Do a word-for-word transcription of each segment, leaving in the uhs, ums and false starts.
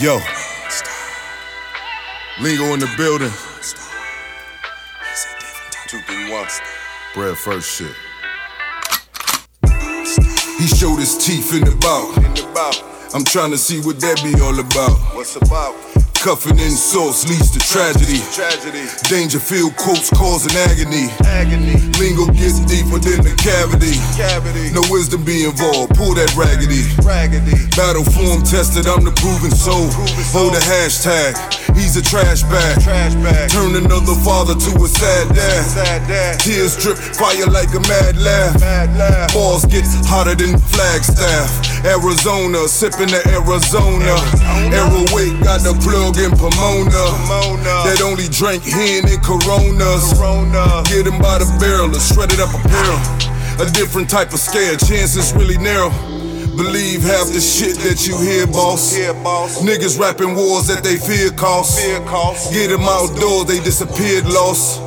Yo, Lingo in the building. two three one Bread first shit. He showed his teeth in the bout. I'm trying to see what that be all about. What's about? Cuffing insults leads to tragedy. Dangerfield quotes causing agony. Lingo gets deeper than the cavity. No wisdom be involved, pull that raggedy. Battle form tested, I'm the proven soul. Hold the hashtag, he's a trash bag. Turn another father to a sad dad. Tears drip fire like a mad laugh. Balls get hotter than Flagstaff. Arizona, sipping the Arizona. Aeroweight got the plug in Pomona. Pomona, that only drank hen and Coronas. Corona. Get him by the barrel or shredded up a barrel. A different type of scare, chances really narrow. Believe half the shit that you hear, boss. Niggas rapping wars that they fear cost. Get them outdoors, they disappeared, lost.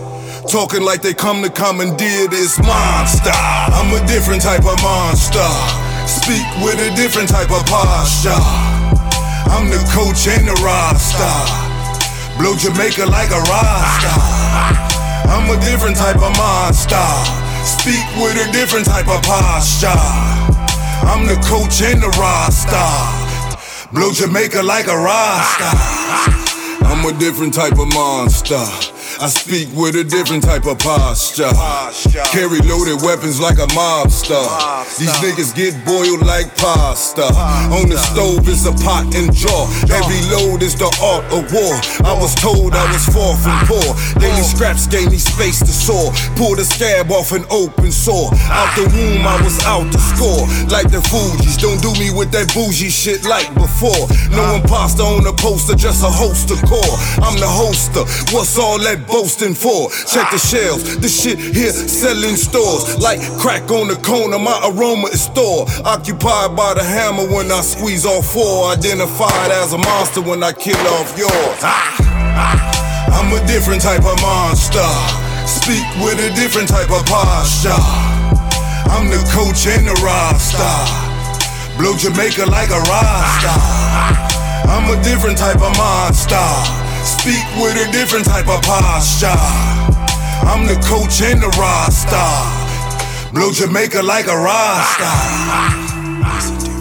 Talking like they come to commandeer this monster. I'm a different type of monster. Speak with a different type of posture. I'm the coach and the roster. Blow Jamaica like a roster. I'm a different type of monster. Speak with a different type of posture. I'm the coach and the roster. Blow Jamaica like a roster. I'm a different type of monster. I speak with a different type of posture. Carry loaded weapons like a mobster. These niggas get boiled like pasta. On the stove is a pot and jar. Heavy load is the art of war. I was told I was far from poor. Daily scraps gave me space to soar. Pull the scab off an open sore. Out the womb I was out to score. Like the Fugees, don't do me with that bougie shit like before. No imposter on the poster, just a host of core. I'm the hoster, what's all that boasting for? Check the shelves, this shit here selling stores. Like crack on the corner, my aroma is store. Occupied by the hammer when I squeeze all four. Identified as a monster when I kill off yours. I'm a different type of monster. Speak with a different type of posture. I'm the coach and the roster. Blow Jamaica like a roster. I'm a different type of monster. Speak with a different type of posture. I'm the coach and the roster. Blow Jamaica like a roster.